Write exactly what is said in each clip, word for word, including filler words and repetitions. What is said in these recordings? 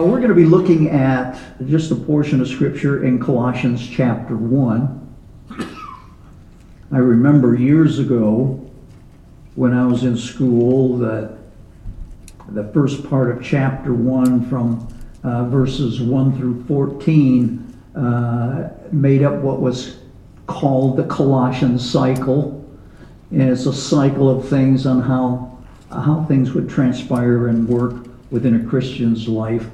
We're going to be looking at just a portion of Scripture in Colossians chapter one. I remember years ago when I was in school that the first part of chapter one from uh, verses one through fourteen uh, made up what was called the Colossian cycle. And it's a cycle of things on how, how things would transpire and work within a Christian's life.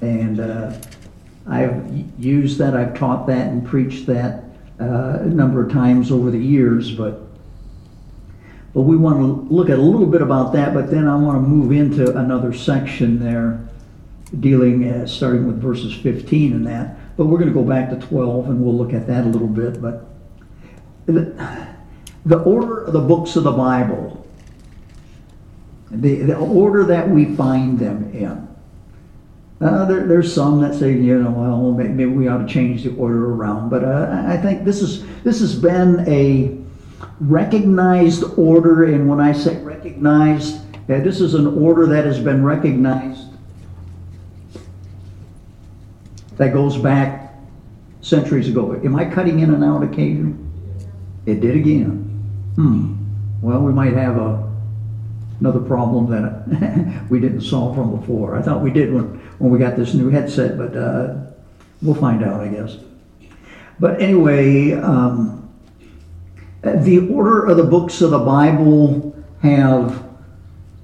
And uh, I've used that, I've taught that and preached that uh, a number of times over the years, but but we want to look at a little bit about that, but then I want to move into another section there, dealing, uh, starting with verses fifteen and that, but we're going to go back to twelve and we'll look at that a little bit. But the, the order of the books of the Bible, the, the order that we find them in. Uh, there, there's some that say, you know, well, maybe we ought to change the order around. But uh, I think this is this has been a recognized order. And when I say recognized, yeah, this is an order that has been recognized that goes back centuries ago. Am I cutting in and out occasionally? It did again. Hmm. Well, we might have a another problem that we didn't solve from before. I thought we did when, when we got this new headset, but uh, we'll find out, I guess. But anyway, um, the order of the books of the Bible have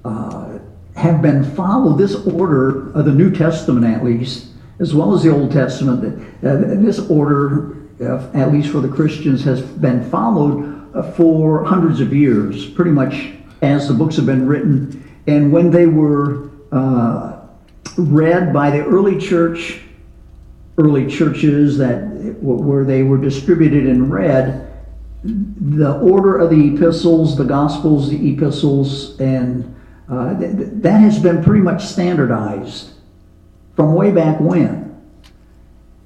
uh, have been followed. This order of the New Testament, at least, as well as the Old Testament, that uh, this order, uh, at least for the Christians, has been followed uh, for hundreds of years, pretty much as the books have been written. And when they were uh, read by the early church, early churches that where they were distributed and read, the order of the epistles, the gospels, the epistles, and uh, th- that has been pretty much standardized from way back when.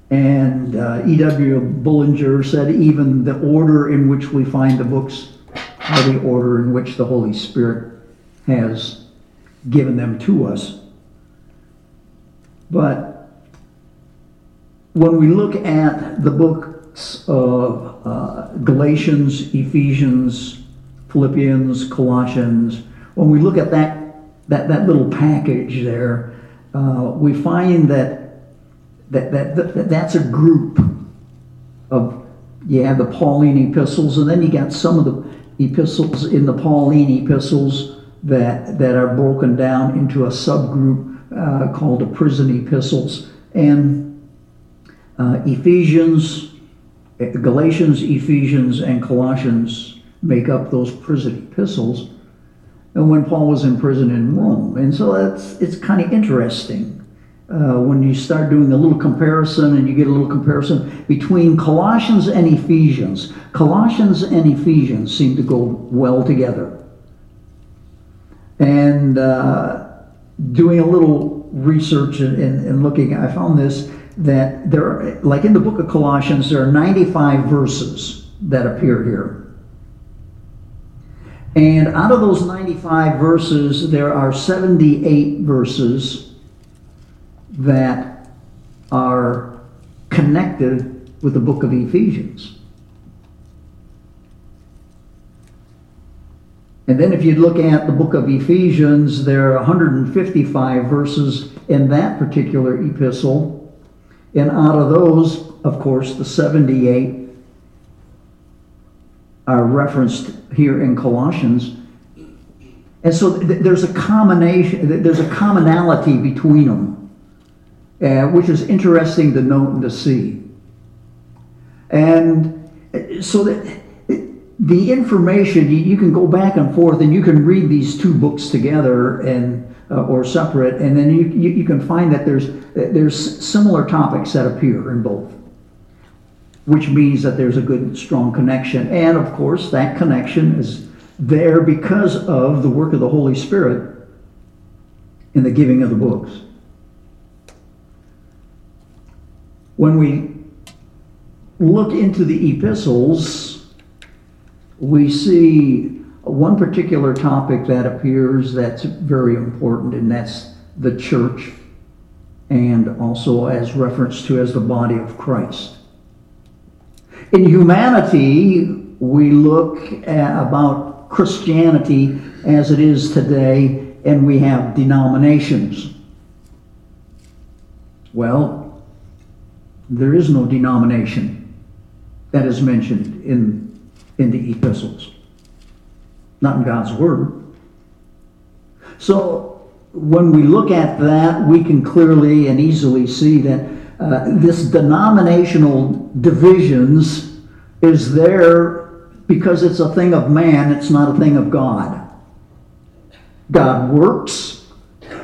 And uh, E W Bullinger said even the order in which we find the books are the order in which the Holy Spirit has given them to us. But when we look at the books of uh, Galatians, Ephesians, Philippians, Colossians, when we look at that that, that little package there, uh, we find that, that that that that's a group of, you have the Pauline epistles, and then you got some of the epistles in the Pauline epistles that that are broken down into a subgroup uh, called the prison epistles. And uh, Ephesians, Galatians, Ephesians, and Colossians make up those prison epistles. And when Paul was in prison in Rome, and so that's it's kind of interesting uh, when you start doing a little comparison, and you get a little comparison between Colossians and Ephesians. Colossians and Ephesians seem to go well together. And uh, doing a little research and, and, and looking, I found this, that there are, like in the book of Colossians, there are ninety-five verses that appear here. And out of those ninety-five verses, there are seventy-eight verses that are connected with the book of Ephesians. And then if you look at the book of Ephesians, there are one hundred fifty-five verses in that particular epistle. And out of those, of course, the seventy-eight are referenced here in Colossians. And so th- there's a combination, there's a commonality between them, uh, which is interesting to note and to see. And so that the information, you can go back and forth, and you can read these two books together and uh, or separate, and then you, you you can find that there's there's similar topics that appear in both, which means that there's a good, strong connection. And of course, that connection is there because of the work of the Holy Spirit in the giving of the books. When we look into the epistles, we see one particular topic that appears that's very important, and that's the church and also as reference to as the body of Christ. In humanity, we look at, about Christianity as it is today, and we have denominations. Well, there is no denomination that is mentioned in, in the epistles. Not in God's Word. So, when we look at that, we can clearly and easily see that uh, this denominational divisions is there because it's a thing of man, it's not a thing of God. God works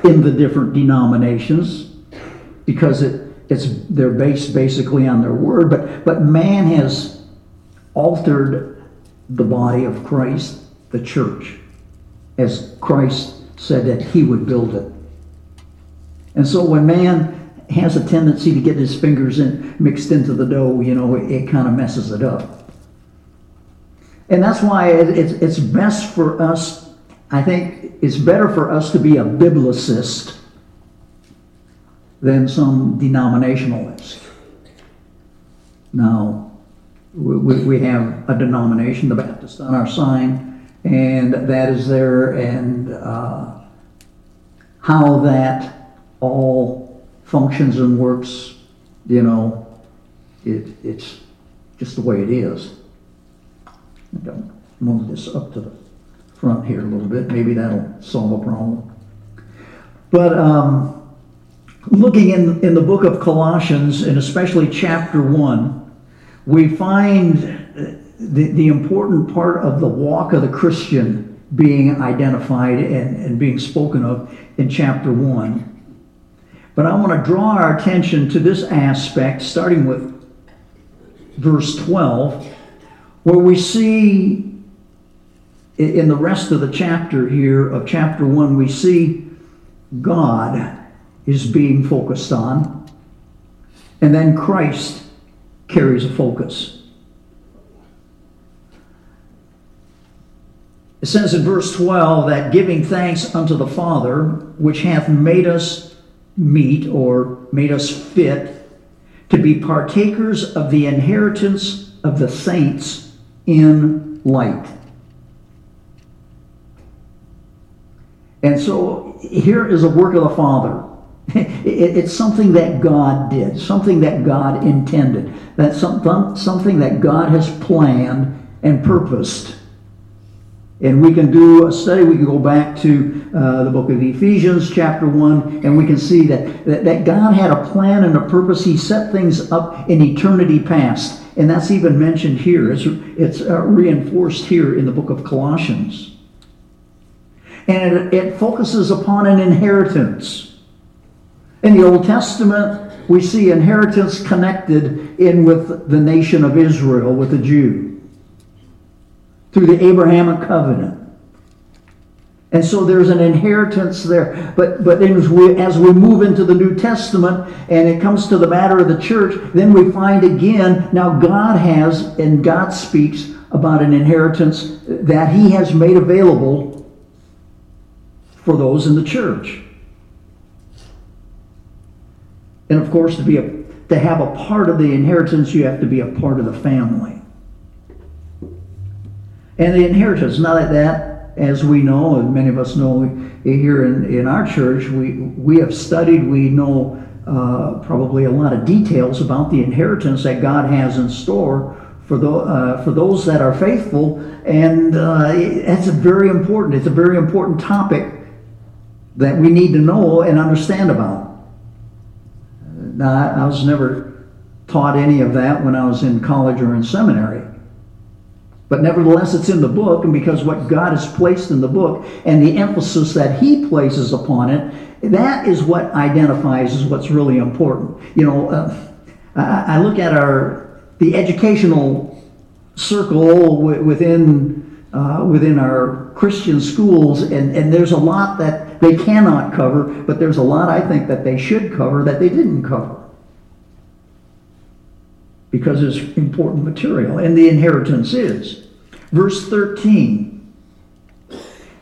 in the different denominations because it, it's they're based basically on their word, but, but man has altered the body of Christ, the church, as Christ said that he would build it. And so when man has a tendency to get his fingers in, mixed into the dough, you know, it, it kind of messes it up. And that's why it, it, it's best for us, I think, it's better for us to be a biblicist than some denominationalist. Now, we, we have a denomination, the Baptist, on our sign, and that is there, and uh, how that all functions and works, you know, it, it's just the way it is. I'm going to move this up to the front here a little bit. Maybe that'll solve a problem. But um, looking in, in the book of Colossians, and especially chapter one, we find The, the important part of the walk of the Christian being identified and, and being spoken of in chapter one. But I want to draw our attention to this aspect, starting with verse twelve, where we see in the rest of the chapter here, of chapter one, we see God is being focused on, and then Christ carries a focus. It says in verse twelve that giving thanks unto the Father, which hath made us meet, or made us fit, to be partakers of the inheritance of the saints in light. And so here is a work of the Father. It's something that God did, something that God intended, that's something that God has planned and purposed. And we can do a study, we can go back to uh, the book of Ephesians, chapter one, and we can see that, that, that God had a plan and a purpose. He set things up in eternity past. And that's even mentioned here. It's, it's uh, reinforced here in the book of Colossians. And it, it focuses upon an inheritance. In the Old Testament, we see inheritance connected in with the nation of Israel, with the Jews, through the Abrahamic covenant. And so there's an inheritance there. But but as we, as we move into the New Testament and it comes to the matter of the church, then we find again, now God has, and God speaks about an inheritance that he has made available for those in the church. And of course, to be a, to have a part of the inheritance, you have to be a part of the family. And the inheritance, not like that, as we know, and many of us know here in, in our church, we, we have studied, we know uh, probably a lot of details about the inheritance that God has in store for, the, uh, for those that are faithful. And uh, that's a very important, it's a very important topic that we need to know and understand about. Now, I, I was never taught any of that when I was in college or in seminary. But nevertheless, it's in the book, and because what God has placed in the book and the emphasis that he places upon it, that is what identifies as what's really important. You know, uh, I look at our the educational circle within uh, within our Christian schools, and, and there's a lot that they cannot cover, but there's a lot, I think, that they should cover that they didn't cover, because it's important material, and the inheritance is. Verse thirteen,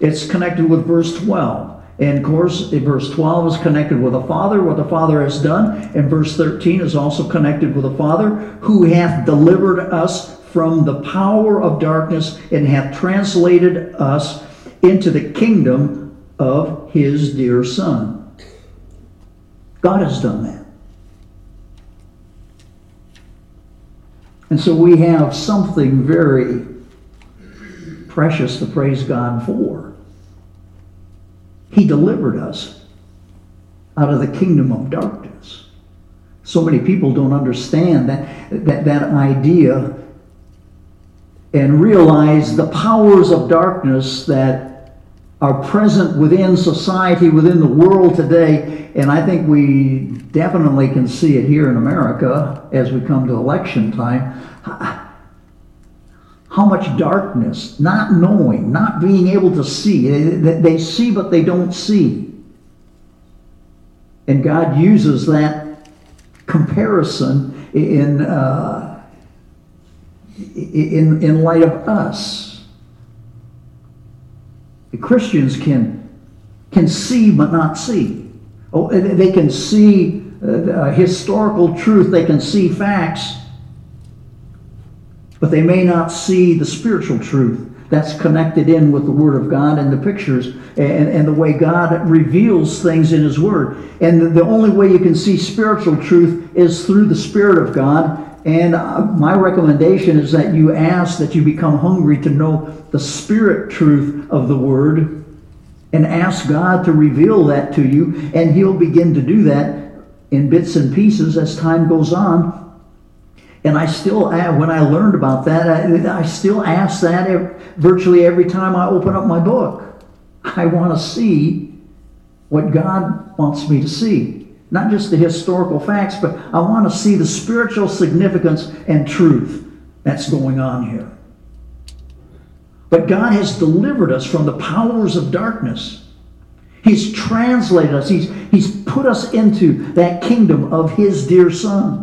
it's connected with verse twelve. And of course, verse twelve is connected with the Father, what the Father has done. And verse thirteen is also connected with the Father, who hath delivered us from the power of darkness and hath translated us into the kingdom of his dear Son. God has done that. And so we have something very precious to praise God for. He delivered us out of the kingdom of darkness. So many people don't understand that, that, that idea and realize the powers of darkness that are present within society, within the world today. And I think we definitely can see it here in America as we come to election time. How much darkness, not knowing, not being able to see. They, they see, but they don't see. And God uses that comparison in uh, in in light of us. The Christians can can see, but not see. Oh, they can see uh, historical truth. They can see facts. But they may not see the spiritual truth that's connected in with the Word of God and the pictures and, and the way God reveals things in His Word. And the only way you can see spiritual truth is through the Spirit of God. And uh, my recommendation is that you ask that you become hungry to know the Spirit truth of the Word and ask God to reveal that to you. And He'll begin to do that in bits and pieces as time goes on. And I still, when I learned about that, I, I still ask that virtually every time I open up my book. I want to see what God wants me to see. Not just the historical facts, but I want to see the spiritual significance and truth that's going on here. But God has delivered us from the powers of darkness. He's translated us. He's, he's put us into that kingdom of His dear Son.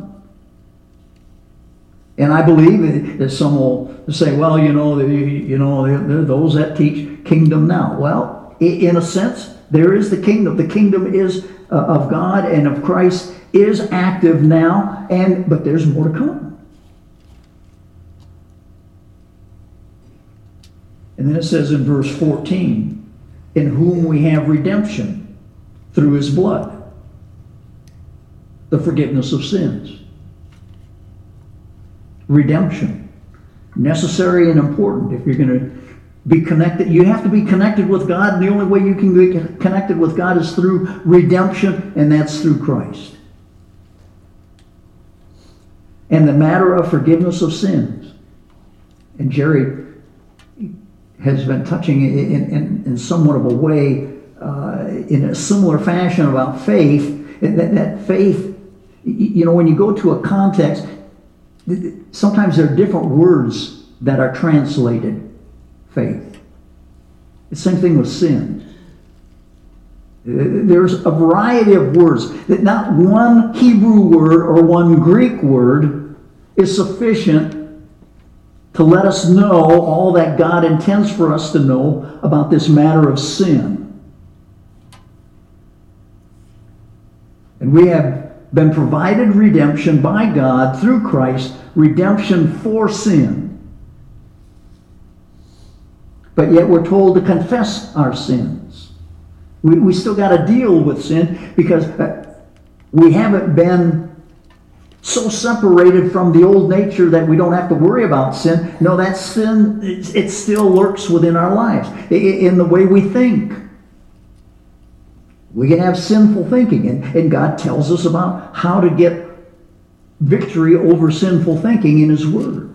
And I believe that some will say, well, you know, you know, there are those that teach kingdom now. Well, in a sense, there is the kingdom. The kingdom is uh, of God and of Christ is active now, and but there's more to come. And then it says in verse fourteen, in whom we have redemption through His blood, the forgiveness of sins. Redemption. Necessary and important if you're going to be connected. You have to be connected with God, and the only way you can be connected with God is through redemption, and that's through Christ. And the matter of forgiveness of sins. And Jerry has been touching in, in, in somewhat of a way, uh, in a similar fashion about faith. That, that faith, you know, when you go to a context, sometimes there are different words that are translated faith. The same thing with sin. There's a variety of words. That not one Hebrew word or one Greek word is sufficient to let us know all that God intends for us to know about this matter of sin. And we have been provided redemption by God through Christ, redemption for sin. But yet we're told to confess our sins. We, we still got to deal with sin because we haven't been so separated from the old nature that we don't have to worry about sin. No, that sin, it, it still lurks within our lives, in the way we think. We can have sinful thinking, and, and God tells us about how to get victory over sinful thinking in His Word.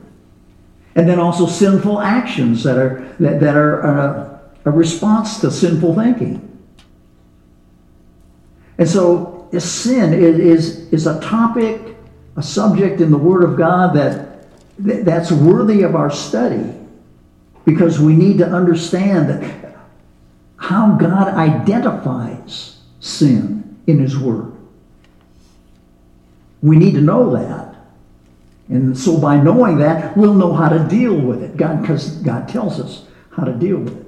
And then also sinful actions that are that, that are a, a response to sinful thinking. And so sin is, is a topic, a subject in the Word of God that that's worthy of our study, because we need to understand that how God identifies sin in His Word. We need to know that. And so by knowing that, we'll know how to deal with it. God, because God tells us how to deal with it.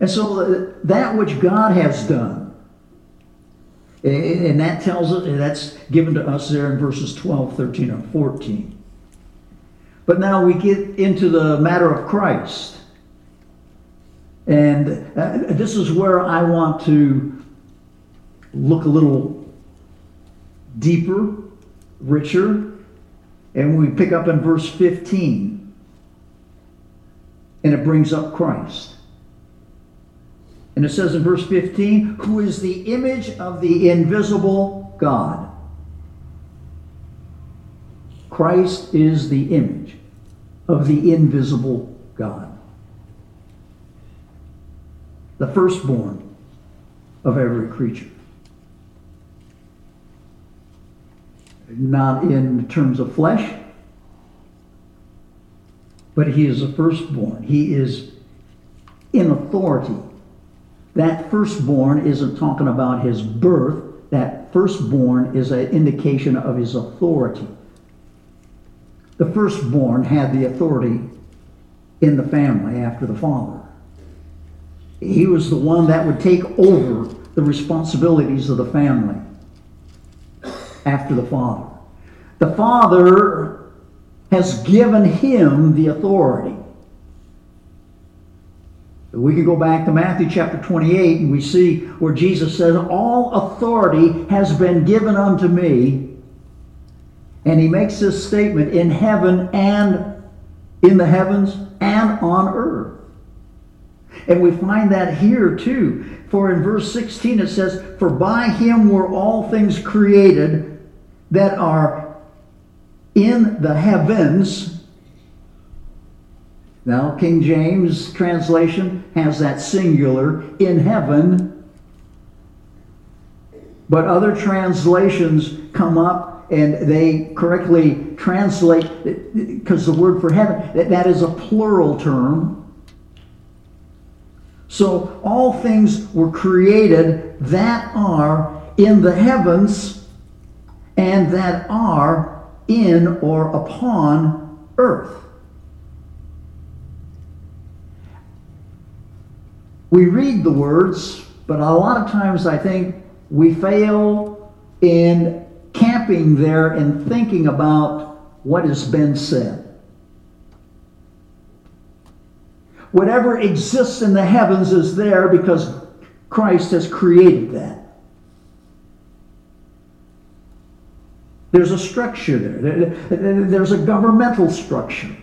And so that which God has done, and that tells us, and that's given to us there in verses twelve, thirteen, and fourteen. But now we get into the matter of Christ. And uh, this is where I want to look a little deeper, richer. And we pick up in verse fifteen. And it brings up Christ. And it says in verse fifteen, who is the image of the invisible God. Christ is the image of the invisible God. The firstborn of every creature. Not in terms of flesh, but he is the firstborn. He is in authority. That firstborn isn't talking about his birth. That firstborn is an indication of his authority. The firstborn had the authority in the family after the father. He was the one that would take over the responsibilities of the family after the father. The father has given him the authority. We can go back to Matthew chapter twenty-eight and we see where Jesus said, all authority has been given unto me. And he makes this statement, in heaven and in the heavens and on earth. And we find that here too. For in verse sixteen it says, for by him were all things created that are in the heavens. Now, King James translation has that singular, in heaven. But other translations come up and they correctly translate, because the word for heaven, that is a plural term. So all things were created that are in the heavens and that are in or upon earth. We read the words, but a lot of times I think we fail in camping there and thinking about what has been said. Whatever exists in the heavens is there because Christ has created that. There's a structure there. There's a governmental structure.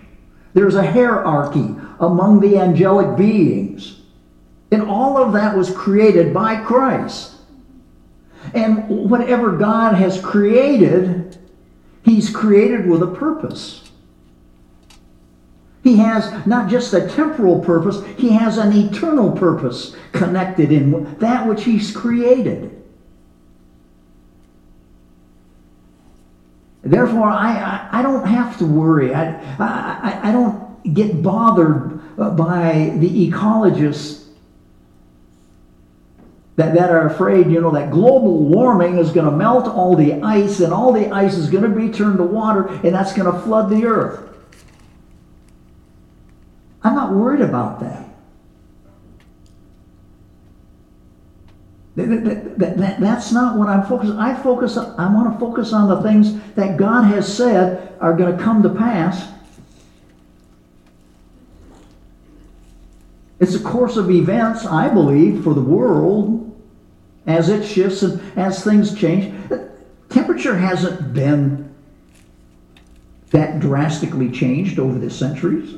There's a hierarchy among the angelic beings. And all of that was created by Christ. And whatever God has created, he's created with a purpose. He has not just a temporal purpose, he has an eternal purpose connected in that which he's created. Therefore, I, I, I don't have to worry. I, I, I don't get bothered by the ecologists that, that are afraid, you know, that global warming is going to melt all the ice and all the ice is going to be turned to water and that's going to flood the earth. I'm not worried about that. That, that, that, that. That's not what I'm focused on. I focus on, I want to focus on the things that God has said are going to come to pass. It's a course of events, I believe, for the world as it shifts and as things change. Temperature hasn't been that drastically changed over the centuries.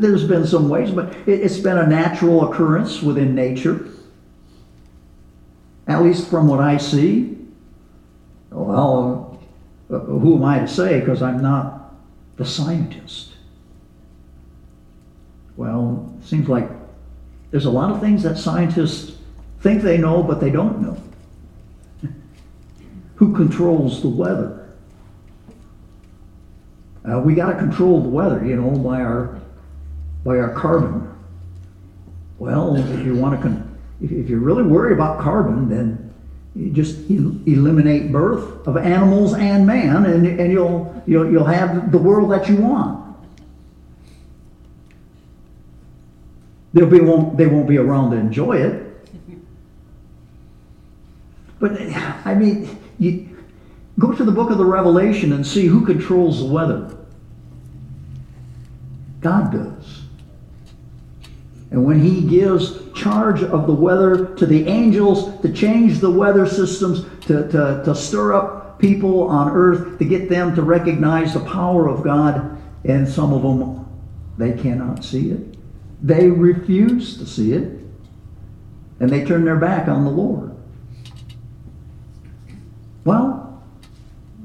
There's been some ways, but it's been a natural occurrence within nature, at least from what I see. Well, who am I to say, because I'm not the scientist? Well, it seems like there's a lot of things that scientists think they know, but they don't know. Who controls the weather? Uh, we got to control the weather, you know, by our by our carbon. Well, if you want to, con- if you're really worried about carbon, then you just el- eliminate birth of animals and man, and and you'll you'll you'll have the world that you want. They'll be won't they won't be around to enjoy it. But I mean, you go to the book of the Revelation and see who controls the weather. God does. And when he gives charge of the weather to the angels to change the weather systems, to, to, to stir up people on earth, to get them to recognize the power of God, and some of them, they cannot see it. They refuse to see it. And they turn their back on the Lord. Well,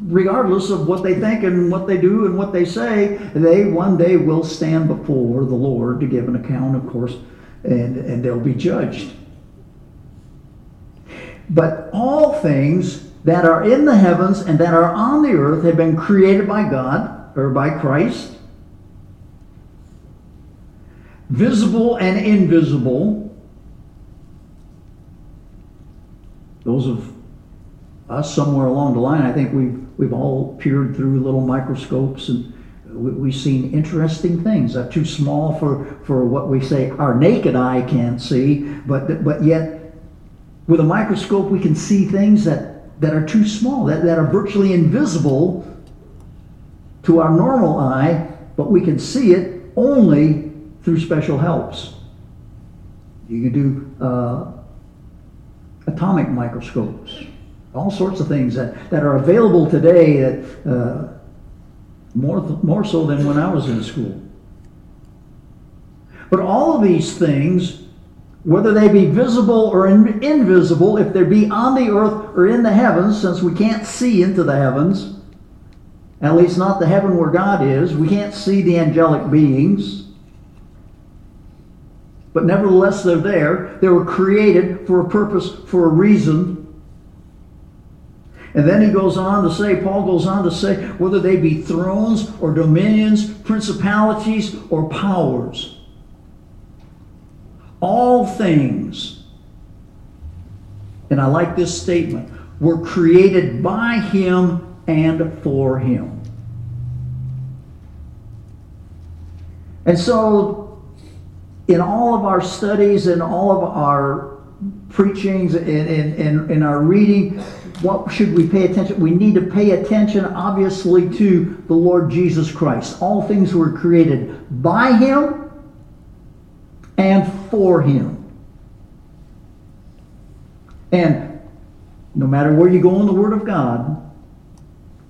regardless of what they think and what they do and what they say, they one day will stand before the Lord to give an account, of course, and, and they'll be judged. But all things that are in the heavens and that are on the earth have been created by God, or by Christ, visible and invisible. Those of us somewhere along the line, I think we've, we've all peered through little microscopes and we, we've seen interesting things that are too small for, for what we say our naked eye can't see, but but yet with a microscope we can see things that, that are too small, that, that are virtually invisible to our normal eye, but we can see it only through special helps. You can do uh, atomic microscopes. All sorts of things that, that are available today, that uh, more th- more so than when I was in school. But all of these things, whether they be visible or in- invisible, if they be on the earth or in the heavens, since we can't see into the heavens, at least not the heaven where God is, we can't see the angelic beings. But nevertheless, they're there. They were created for a purpose, for a reason. And then he goes on to say, Paul goes on to say, whether they be thrones or dominions, principalities or powers. All things, and I like this statement, were created by him and for him. And so, in all of our studies, in all of our preachings, in, in, in, in our reading, what should we pay attention? We need to pay attention, obviously, to the Lord Jesus Christ. All things were created by him and for him. And no matter where you go in the Word of God,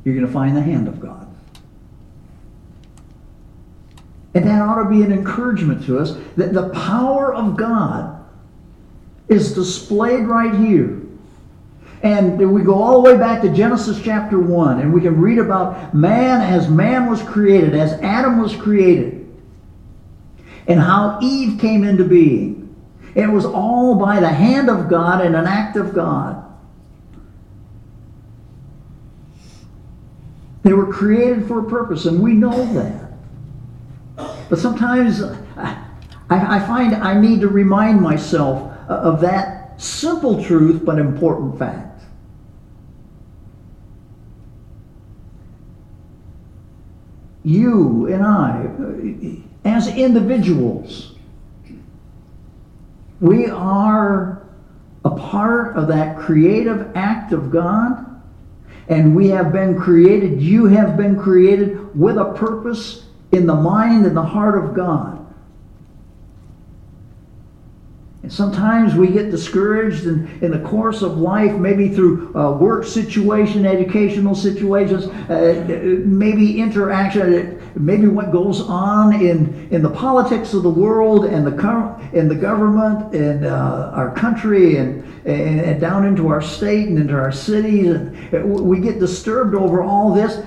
you're going to find the hand of God. And that ought to be an encouragement to us, that the power of God is displayed right here. And we go all the way back to Genesis chapter one, and we can read about man as man was created, as Adam was created, and how Eve came into being. It was all by the hand of God and an act of God. They were created for a purpose, and we know that. But sometimes I, I find I need to remind myself of that simple truth, but important fact. You and I, as individuals, we are a part of that creative act of God, and we have been created, you have been created with a purpose in the mind and the heart of God. And sometimes we get discouraged in, in the course of life, maybe through uh, work situation, educational situations, uh, maybe interaction, maybe what goes on in, in the politics of the world and the com- and the government and uh, our country and, and, and down into our state and into our cities. And we get disturbed over all this.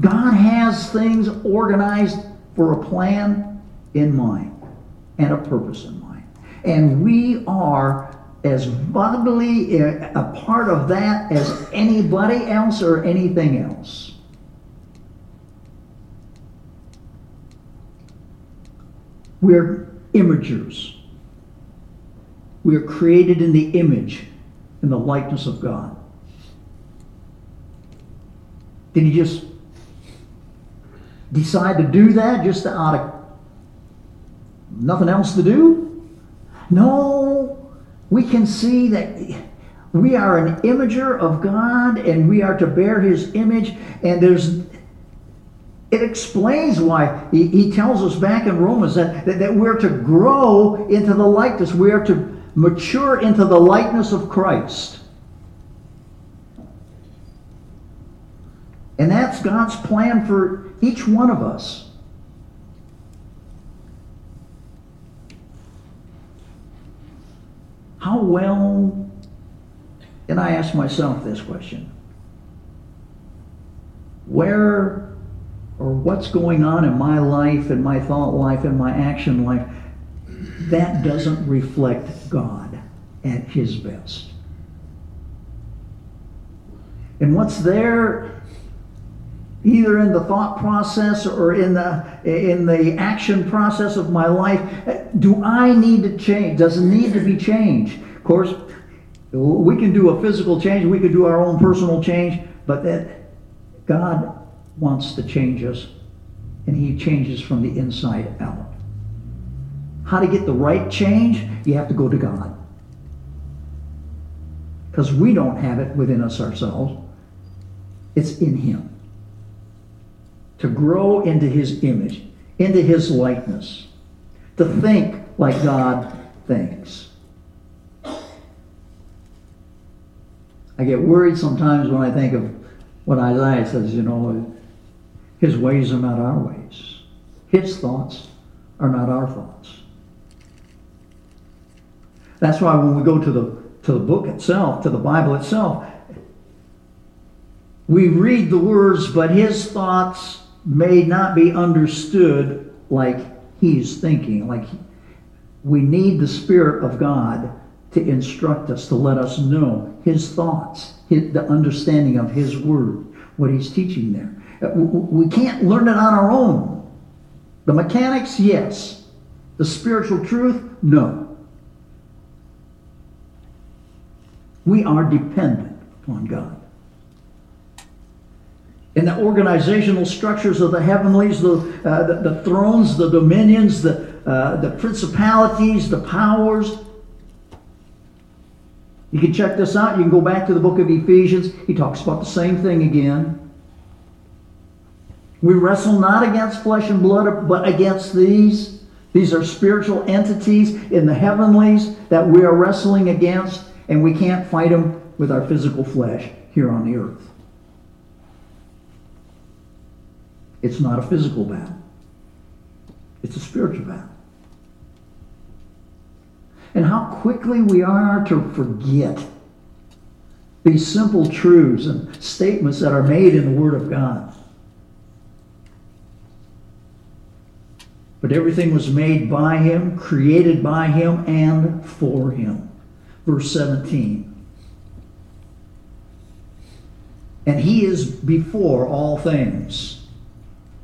God has things organized for a plan in mind and a purpose in mind. And we are as bodily a part of that as anybody else or anything else. We're imagers. We are created in the image and the likeness of God. Did he just decide to do that just out of nothing else to do? No, we can see that we are an imager of God and we are to bear his image, and there's it explains why he, he tells us back in Romans that, that, that we're to grow into the likeness. We are to mature into the likeness of Christ. And that's God's plan for each one of us. How well, and I ask myself this question, where or what's going on in my life, in my thought life, in my action life, that doesn't reflect God at his best? And what's there, either in the thought process or in the in the action process of my life, do I need to change? Does it need to be changed? Of course, we can do a physical change, we can do our own personal change, but that God wants to change us, and he changes from the inside out. How to get the right change? You have to go to God, because we don't have it within us ourselves. It's in him. To grow into his image, into his likeness, to think like God thinks. I get worried sometimes when I think of what Isaiah says, you know, his ways are not our ways. His thoughts are not our thoughts. That's why when we go to the to the book itself, to the Bible itself, we read the words, but his thoughts may not be understood like he's thinking. Like he, we need the Spirit of God to instruct us, to let us know his thoughts, his, the understanding of his word, what he's teaching there. We can't learn it on our own. The mechanics, yes. The spiritual truth, no. We are dependent upon God. And the organizational structures of the heavenlies, the uh, the, the thrones, the dominions, the uh, the principalities, the powers. You can check this out. You can go back to the book of Ephesians. He talks about the same thing again. We wrestle not against flesh and blood, but against these. These are spiritual entities in the heavenlies that we are wrestling against, and we can't fight them with our physical flesh here on the earth. It's not a physical battle. It's a spiritual battle. And how quickly we are to forget these simple truths and statements that are made in the Word of God. But everything was made by him, created by him, and for him. Verse seventeen. And he is before all things,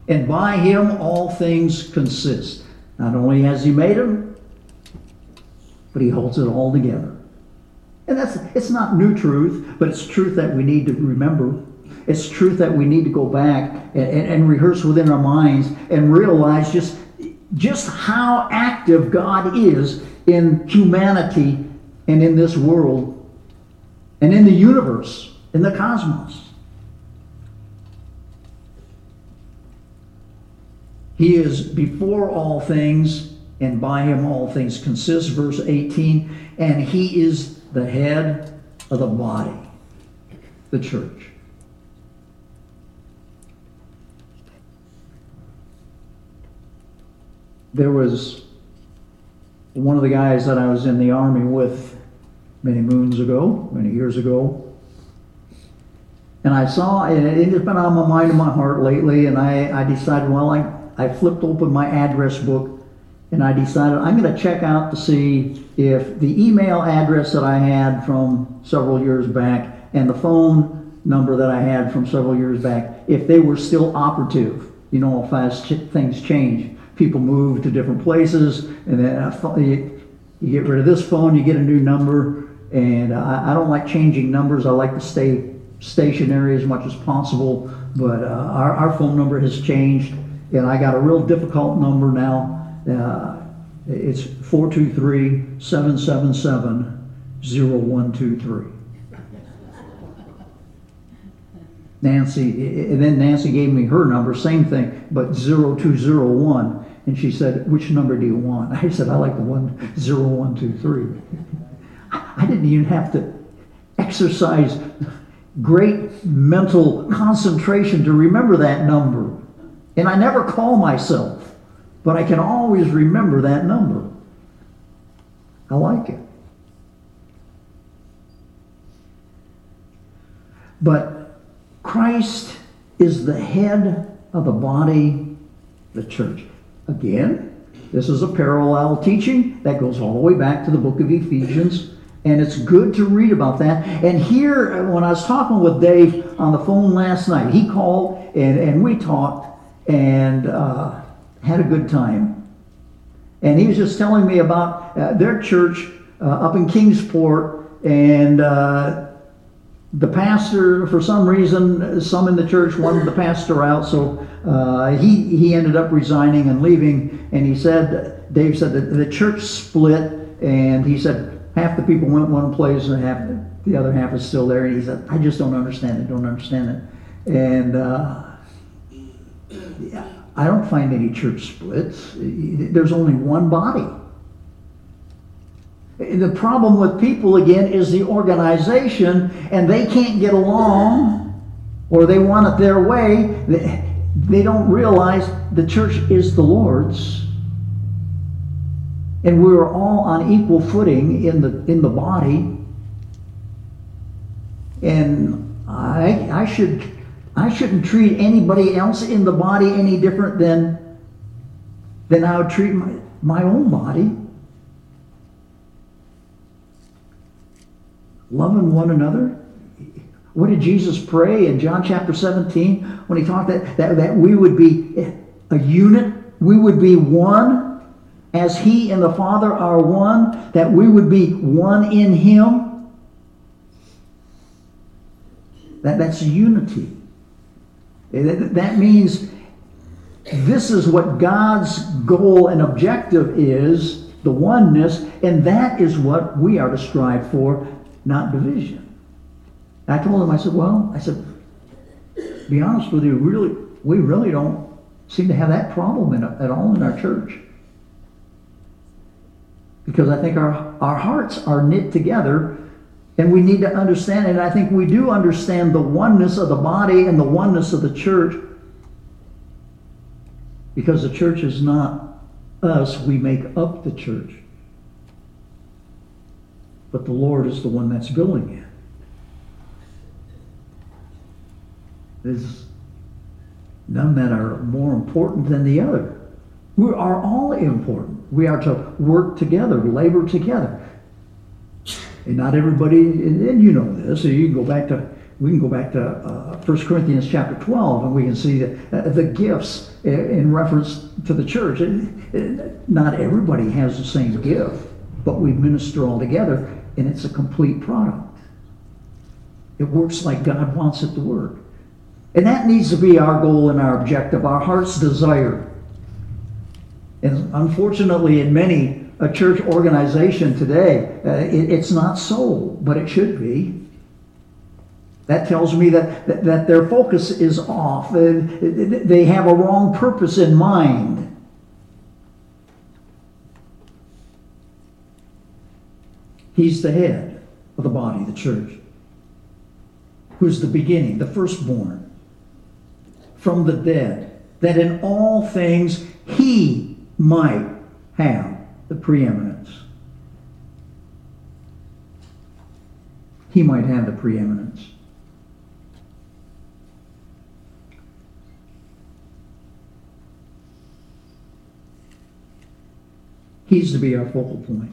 and by him all things consist. Not only has he made them, but he holds it all together. And that's it's not new truth, but it's truth that we need to remember. It's truth that we need to go back and, and, and rehearse within our minds and realize just Just how active God is in humanity and in this world and in the universe, in the cosmos. He is before all things, and by him all things consist. Verse eighteen, and he is the head of the body, the church. There was one of the guys that I was in the army with many moons ago, many years ago. And I saw, and it has been on my mind and my heart lately, and I, I decided, well, I, I flipped open my address book, and I decided I'm going to check out to see if the email address that I had from several years back and the phone number that I had from several years back, if they were still operative. You know how fast things change. People move to different places, and then you get rid of this phone, you get a new number, and I don't like changing numbers. I like to stay stationary as much as possible, but uh, our, our phone number has changed, and I got a real difficult number now. Uh, It's four two three, seven seven seven, zero one two three. Nancy, and then Nancy gave me her number, same thing, but zero two zero one. And she said, which number do you want? I said, I like the one zero one two three. I didn't even have to exercise great mental concentration to remember that number. And I never call myself, but I can always remember that number. I like it. But Christ is the head of the body, the church. Again, this is a parallel teaching that goes all the way back to the book of Ephesians, and it's good to read about that. And here, when I was talking with Dave on the phone last night, he called and, and we talked and uh, had a good time. And he was just telling me about uh, their church uh, up in Kingsport, and uh, the pastor, for some reason, some in the church wanted the pastor out, so Uh, he, he ended up resigning and leaving, and he said, Dave said, that the church split, and he said half the people went one place and half the other half is still there. And he said, I just don't understand it, don't understand it. And uh, yeah, I don't find any church splits. There's only one body. The problem with people, again, is the organization, and they can't get along, or they want it their way. They, They don't realize the church is the Lord's, and we're all on equal footing in the in the body. And I I should I shouldn't treat anybody else in the body any different than than I would treat my, my own body. Loving one another. What did Jesus pray in John chapter seventeen when he talked that, that, that we would be a unit, we would be one as he and the Father are one, that we would be one in him? That, that's unity. That means this is what God's goal and objective is, the oneness, and that is what we are to strive for, not division. I told him, I said, well, I said, be honest with you, really, we really don't seem to have that problem in, at all in our church. Because I think our, our hearts are knit together, and we need to understand, and I think we do understand the oneness of the body and the oneness of the church, because the church is not us, we make up the church. But the Lord is the one that's building it. There's none that are more important than the other. We are all important. We are to work together, labor together. And not everybody, and you know this, so you can go back to, we can go back to uh, First Corinthians chapter twelve, and we can see the, uh, the gifts in reference to the church. And, and not everybody has the same gift, but we minister all together, and it's a complete product. It works like God wants it to work. And that needs to be our goal and our objective, our heart's desire. And unfortunately, in many a church organization today, uh, it, it's not so, but it should be. That tells me that, that, that their focus is off. They have a wrong purpose in mind. He's the head of the body, the church, who's the beginning, the firstborn from the dead, that in all things he might have the preeminence. He might have the preeminence. He's to be our focal point.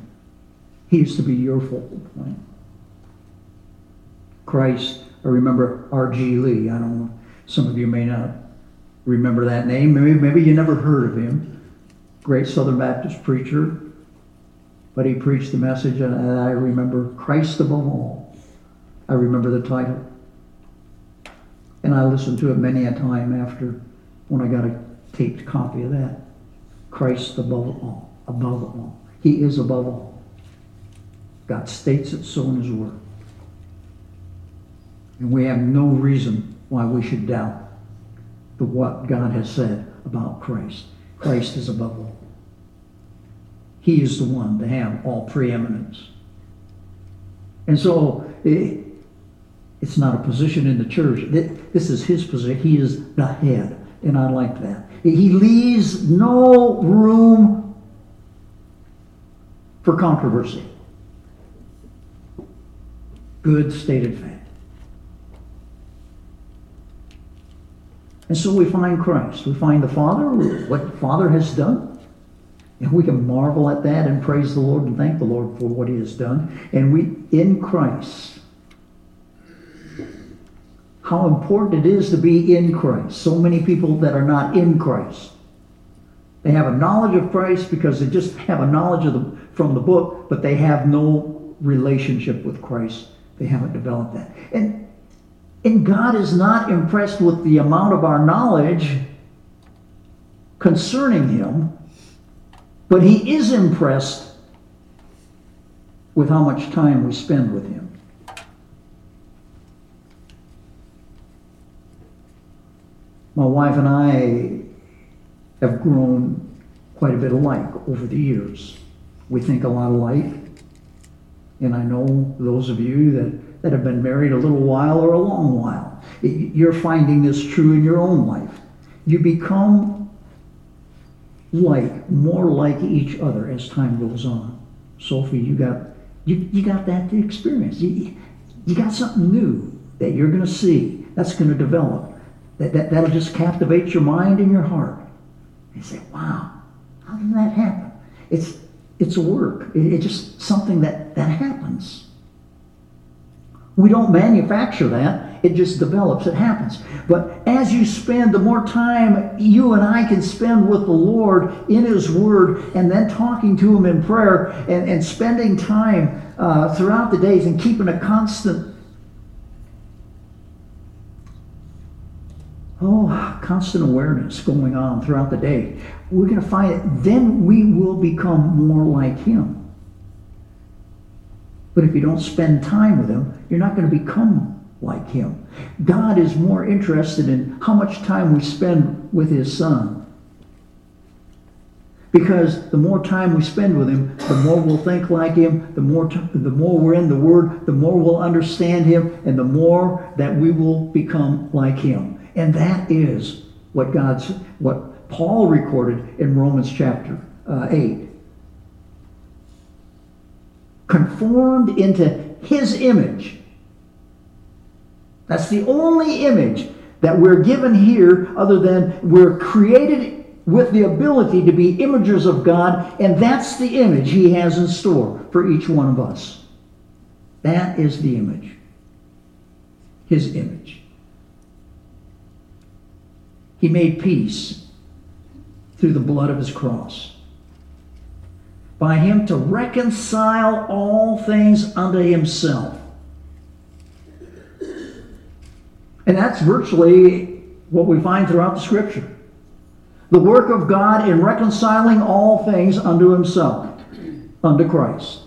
He's to be your focal point. Christ, I remember R G. Lee, I don't know, some of you may not remember that name. Maybe, maybe you never heard of him. Great Southern Baptist preacher. But he preached the message, and I remember Christ above all. I remember the title. And I listened to it many a time after when I got a taped copy of that. Christ above all. above all. He is above all. God states it so in His Word. And we have no reason why we should doubt the what God has said about Christ. Christ is above all. He is the one to have all preeminence. And so it, it's not a position in the church. This is His position. He is the head. And I like that. He leaves no room for controversy. Good stated fact. And so we find Christ. We find the Father, what the Father has done. And we can marvel at that and praise the Lord and thank the Lord for what He has done. And we, in Christ, how important it is to be in Christ. So many people that are not in Christ. They have a knowledge of Christ because they just have a knowledge of the, from the book, but they have no relationship with Christ. They haven't developed that. And And God is not impressed with the amount of our knowledge concerning Him, but He is impressed with how much time we spend with Him. My wife and I have grown quite a bit alike over the years. We think a lot alike. And I know those of you that that have been married a little while or a long while, you're finding this true in your own life. You become like, more like each other as time goes on. Sophie, you got you, you got that to experience. You, you got something new that you're going to see, that's going to develop, that, that, that'll just captivate your mind and your heart. And say, wow, how did that happen? It's it's a work. It, it's just something that, that happens. We don't manufacture that. It just develops. It happens. But as you spend, the more time you and I can spend with the Lord in His Word and then talking to Him in prayer and, and spending time uh, throughout the days and keeping a constant, oh, constant awareness going on throughout the day, we're going to find it. Then we will become more like Him. But if you don't spend time with Him, you're not going to become like Him. God is more interested in how much time we spend with His Son. Because the more time we spend with Him, the more we'll think like Him, the more t- the more we're in the Word, the more we'll understand Him, and the more that we will become like Him. And that is what God's, what Paul recorded in Romans chapter uh, eight. Conformed into His image. That's the only image that we're given here, other than we're created with the ability to be imagers of God, and that's the image He has in store for each one of us. That is the image. His image. He made peace through the blood of His cross. By Him to reconcile all things unto Himself. And that's virtually what we find throughout the Scripture. The work of God in reconciling all things unto Himself, unto Christ.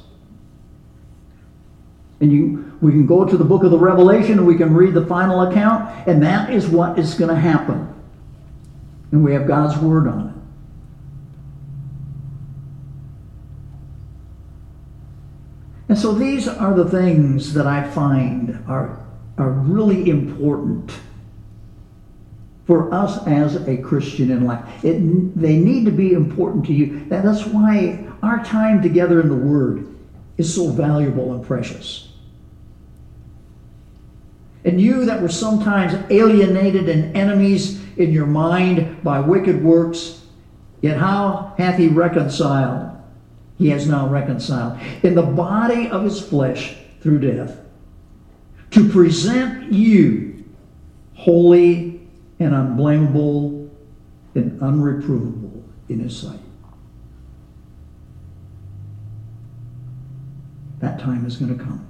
And you, we can go to the book of the Revelation and we can read the final account, and that is what is going to happen. And we have God's Word on it. And so these are the things that I find are, are really important for us as a Christian in life. It, they need to be important to you. That's why our time together in the Word is so valuable and precious. And you that were sometimes alienated and enemies in your mind by wicked works, yet how hath He reconciled? He has now reconciled in the body of His flesh through death, to present you holy and unblameable and unreprovable in His sight. That time is going to come.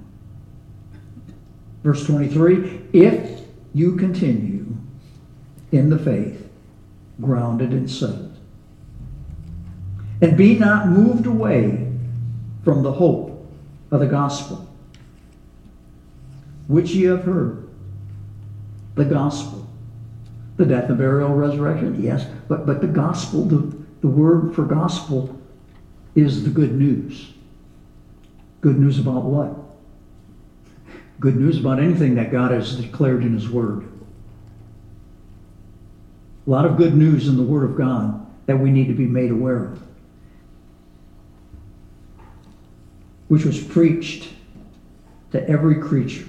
Verse twenty-three, if you continue in the faith, grounded and settled. and be not moved away from the hope of the gospel, which ye have heard. The gospel. The death, the burial, resurrection, yes, but, but the gospel, the, the word for gospel is the good news. Good news about what? Good news about anything that God has declared in His Word. A lot of good news in the Word of God that we need to be made aware of, which was preached to every creature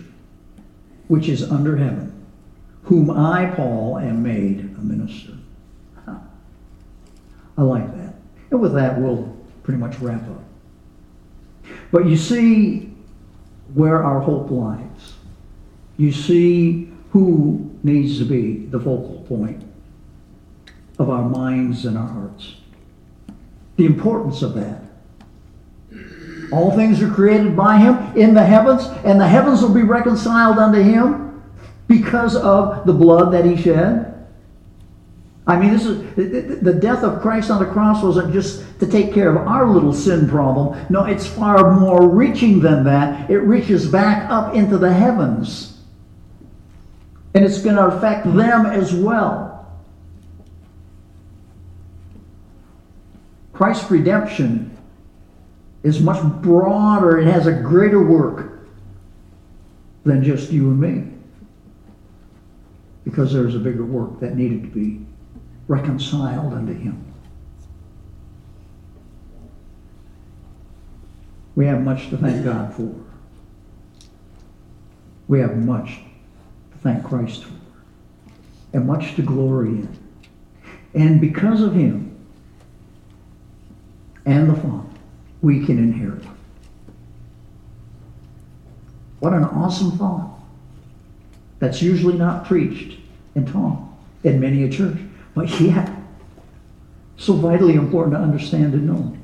which is under heaven, whom I, Paul, am made a minister. Huh. I like that. And with that, we'll pretty much wrap up. But you see where our hope lies. You see who needs to be the focal point of our minds and our hearts. The importance of that. All things are created by Him in the heavens, and the heavens will be reconciled unto Him because of the blood that He shed. I mean, this is the death of Christ on the cross wasn't just to take care of our little sin problem. No, it's far more reaching than that. It reaches back up into the heavens. And it's going to affect them as well. Christ's redemption is much broader. It has a greater work than just you and me, because there's a bigger work that needed to be reconciled unto Him. We have much to thank God for. We have much to thank Christ for, and much to glory in. And because of Him and the Father, we can inherit. What an awesome thought. That's usually not preached and taught in many a church. But yet, so vitally important to understand and know.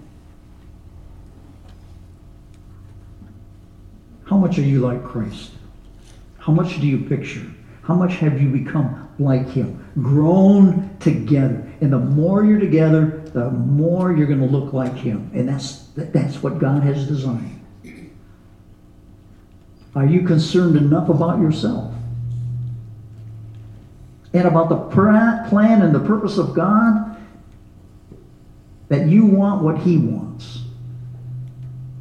How much are you like Christ? How much do you picture? How much have you become like Him? Grown together. And the more you're together, the more you're going to look like Him. And that's that's what God has designed. Are you concerned enough about yourself and about the plan and the purpose of God that you want what He wants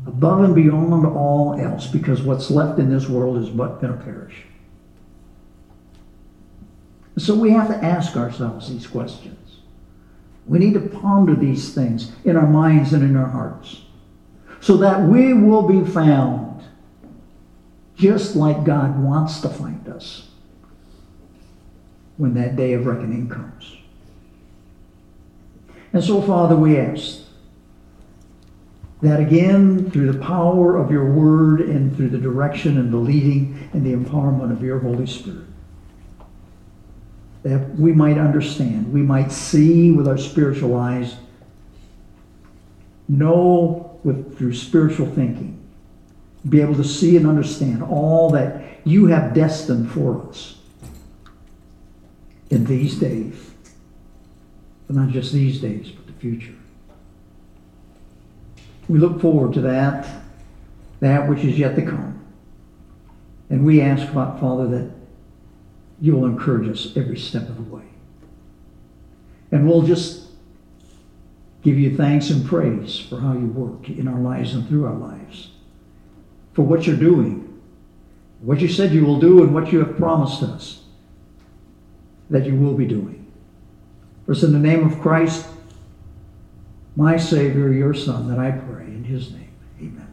above and beyond all else, because what's left in this world is but going to perish? So we have to ask ourselves these questions. We need to ponder these things in our minds and in our hearts, so that we will be found just like God wants to find us when that day of reckoning comes. And so, Father, we ask that again, through the power of your word and through the direction and the leading and the empowerment of your Holy Spirit, that we might understand, we might see with our spiritual eyes, know with through spiritual thinking, be able to see and understand all that you have destined for us in these days, but not just these days, but the future. We look forward to that, that which is yet to come. And we ask, Father, that you will encourage us every step of the way. And we'll just give you thanks and praise for how you work in our lives and through our lives, for what you're doing, what you said you will do, and what you have promised us that you will be doing. For it's in the name of Christ, my Savior, your Son, that I pray in His name. Amen.